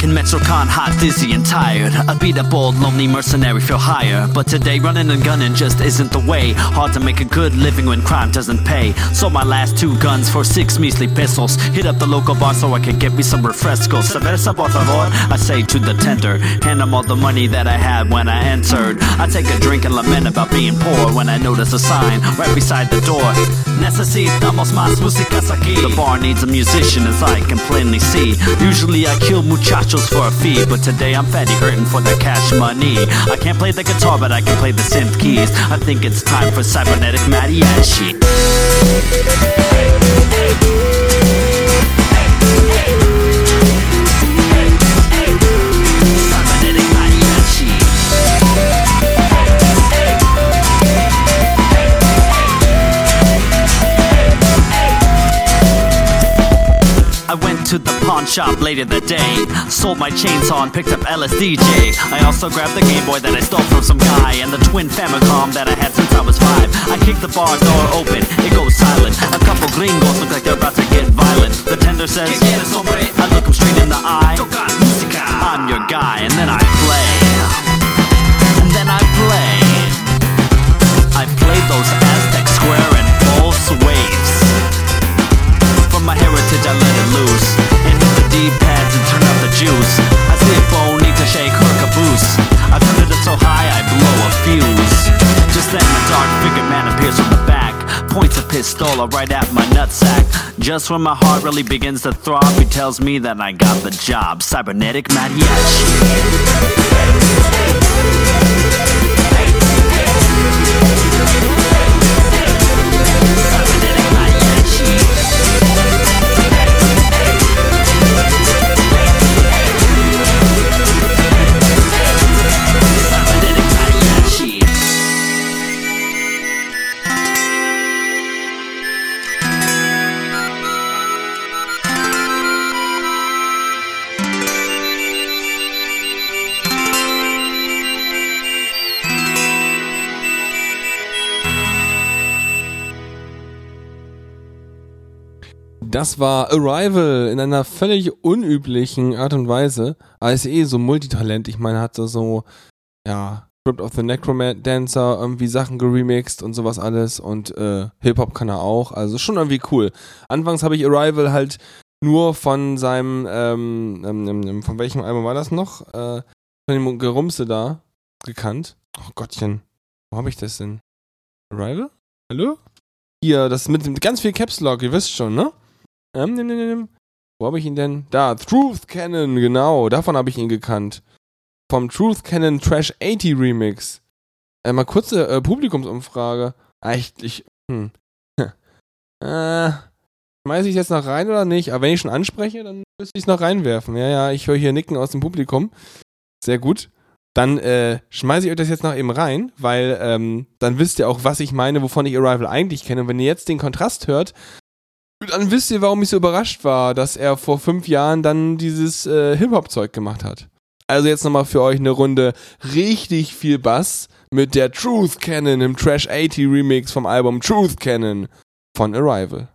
Metrocon, hot, dizzy, and tired. I beat up old, lonely mercenary, feel higher. But today, running and gunning just isn't the way. Hard to make a good living when crime doesn't pay. Sold my last two guns for six measly pistols. Hit up the local bar so I could get me some refrescos. Cerveza, por favor, I say to the tender. Hand him all the money that I had when I entered. I take a drink and lament about being poor when I notice a sign right beside the door. Necesitamos más músicas aquí. The bar needs a musician, as I can plainly see. Usually I kill muchachos for a fee, but today I'm fatty hurting for the cash money. I can't play the guitar, but I can play the synth keys. I think it's time for Cybernetic Mariachi. I went to the pawn shop late in the day, sold my chainsaw and picked up L S D J. I also grabbed the Game Boy that I stole from some guy and the twin Famicom that I had since I was five. I kicked the bar door open, it goes silent. A couple gringos look like they're about to get violent. The tender says, I look him straight in the eye. I'm your guy, and then I play. And then I play. I play those Aztec square and false waves. My heritage, I let it loose. And hit the D-pads and turn up the juice. I see a phone, need to shake her caboose. I turn it up so high, I blow a fuse. Just then, a dark-figured man appears from the back. Points a pistola right at my nutsack. Just when my heart really begins to throb, he tells me that I got the job. Cybernetic Mariachi. Das war A_Rival in einer völlig unüblichen Art und Weise. Er ist eh so Multitalent. Ich meine, er hat so, ja, Crypt of the Necromancer irgendwie Sachen geremixed und sowas alles. Und äh, Hip-Hop kann er auch. Also schon irgendwie cool. Anfangs habe ich A_Rival halt nur von seinem, ähm, ähm, von welchem Album war das noch? Äh, von dem Gerumse da gekannt. Oh Gottchen, wo habe ich das denn? A_Rival? Hallo? Hier, das mit, mit ganz viel Caps Lock, ihr wisst schon, ne? Ähm, nimm, nimm, nimm. Wo habe ich ihn denn? Da, Truth Cannon, genau, davon habe ich ihn gekannt. Vom Truth Cannon Trash achtzig Remix. Äh, mal kurze äh, Publikumsumfrage. Eigentlich, hm. äh, schmeiß ich jetzt noch rein oder nicht? Aber wenn ich schon anspreche, dann müsste ich es noch reinwerfen. Ja, ja, ich höre hier Nicken aus dem Publikum. Sehr gut. Dann äh, schmeiße ich euch das jetzt noch eben rein, weil ähm, dann wisst ihr auch, was ich meine, wovon ich A_Rival eigentlich kenne. Und wenn ihr jetzt den Kontrast hört, dann wisst ihr, warum ich so überrascht war, dass er vor fünf Jahren dann dieses äh, Hip-Hop-Zeug gemacht hat. Also jetzt nochmal für euch eine Runde richtig viel Bass mit der Truth Cannon im Trash achtzig Remix vom Album Truth Cannon von A_Rival.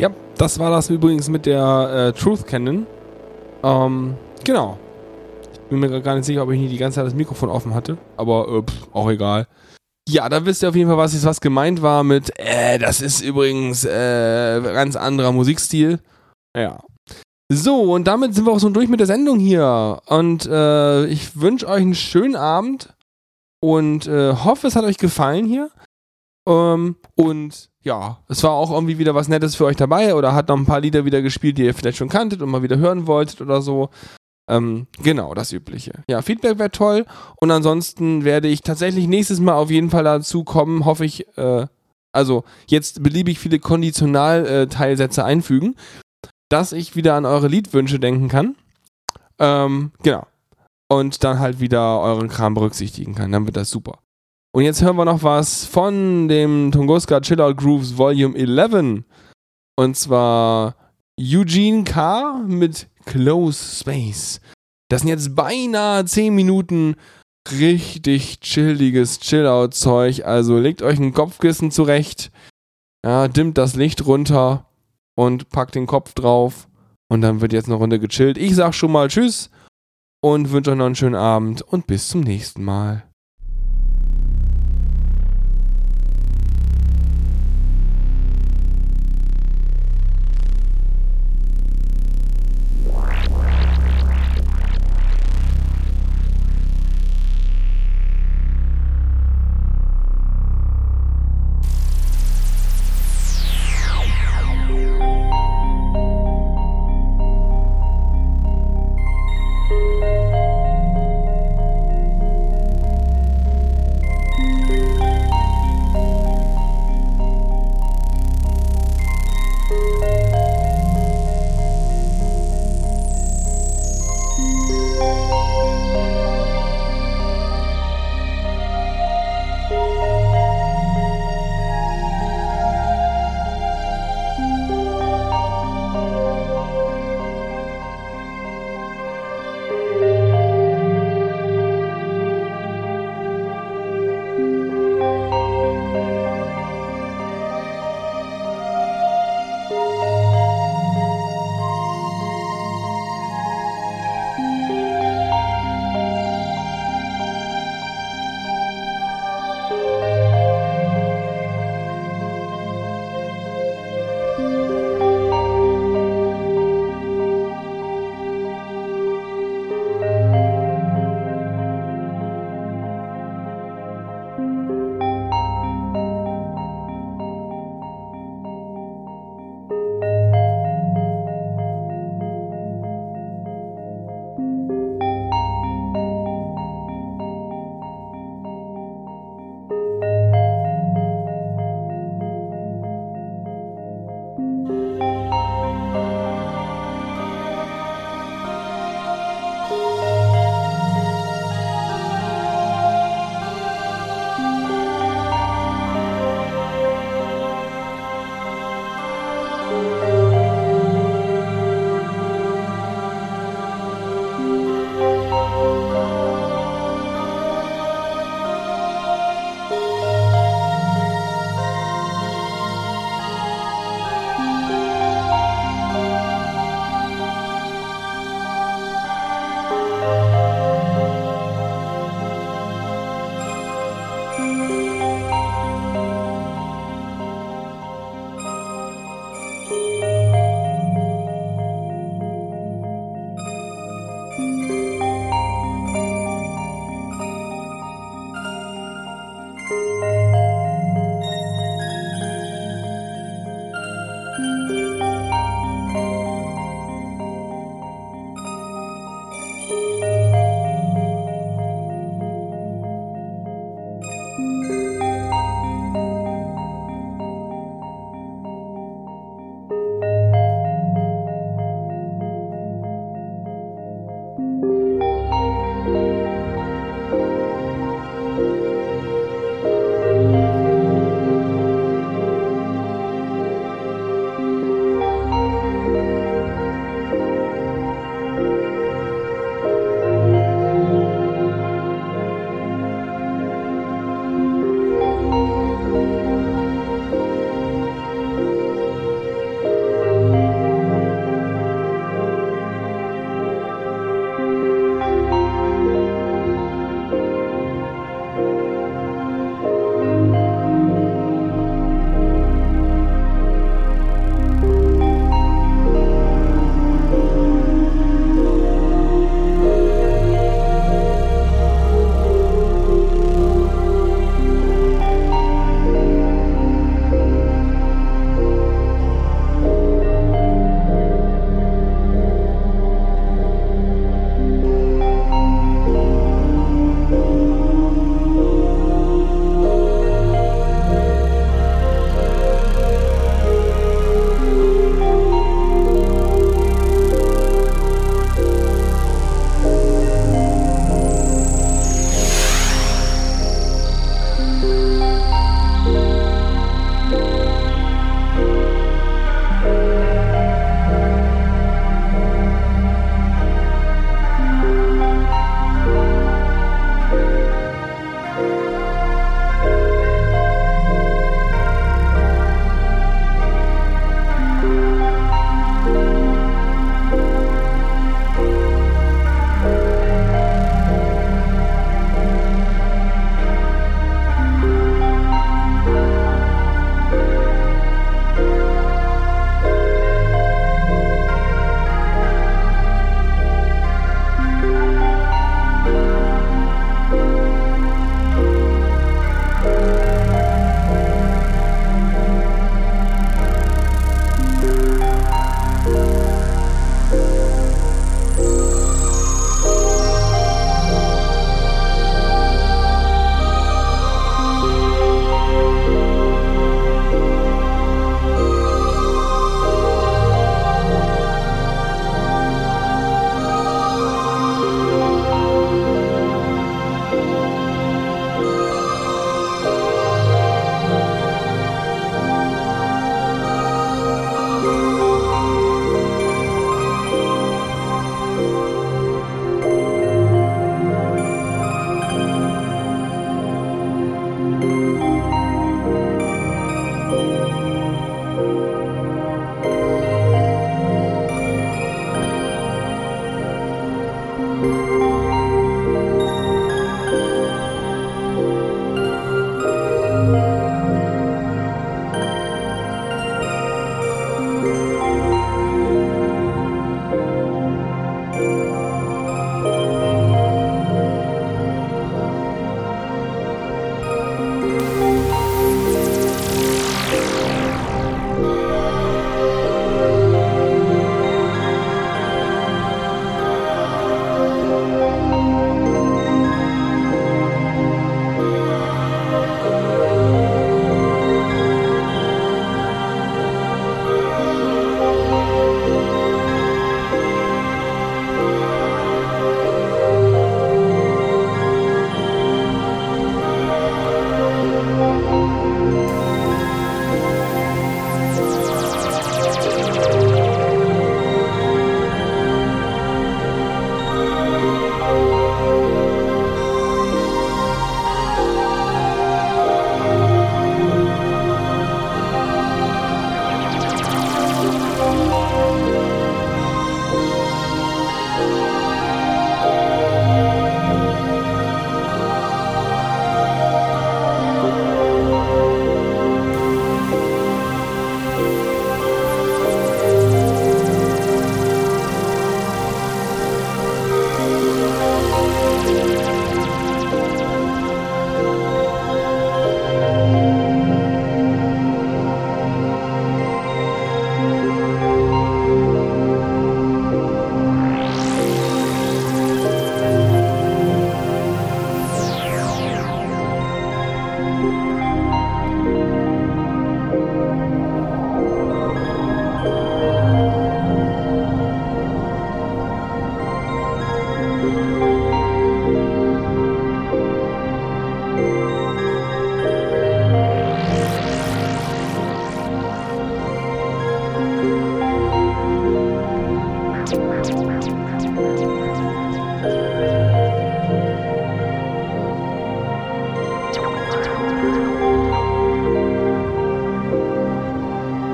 Ja, das war das übrigens mit der äh, Truth Cannon. Ähm, genau. Ich bin mir gar nicht sicher, ob ich nicht die ganze Zeit das Mikrofon offen hatte, aber äh, pff, auch egal. Ja, da wisst ihr auf jeden Fall, was, was gemeint war mit, äh, das ist übrigens äh, ganz anderer Musikstil. Ja. So, und damit sind wir auch so durch mit der Sendung hier. Und äh, ich wünsche euch einen schönen Abend und äh, hoffe, es hat euch gefallen hier. Ähm, und ja, es war auch irgendwie wieder was Nettes für euch dabei oder hat noch ein paar Lieder wieder gespielt, die ihr vielleicht schon kanntet und mal wieder hören wolltet oder so. Ähm, genau, das Übliche. Ja, Feedback wäre toll. Und ansonsten werde ich tatsächlich nächstes Mal auf jeden Fall dazu kommen, hoffe ich, äh, also jetzt beliebig viele Konditional-Teilsätze äh, einfügen, dass ich wieder an eure Liedwünsche denken kann. Ähm, genau. Und dann halt wieder euren Kram berücksichtigen kann. Dann wird das super. Und jetzt hören wir noch was von dem Tunguska Chill Out Grooves Volume elf. Und zwar Eugene K. mit Close Space. Das sind jetzt beinahe zehn Minuten richtig chilliges Chill-Out-Zeug. Also legt euch ein Kopfkissen zurecht, ja, dimmt das Licht runter und packt den Kopf drauf. Und dann wird jetzt eine Runde gechillt. Ich sag schon mal Tschüss und wünsche euch noch einen schönen Abend und bis zum nächsten Mal.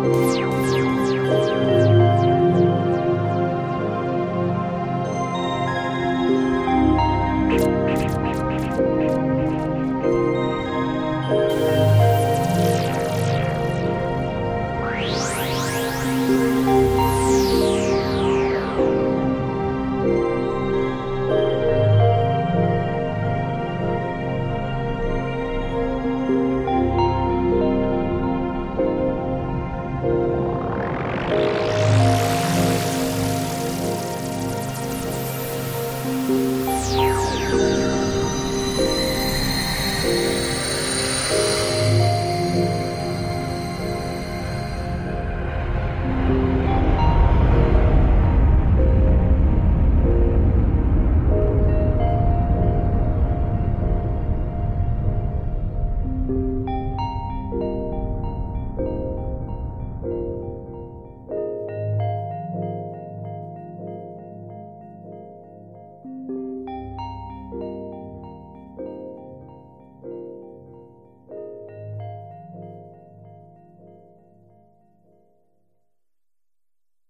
Musik.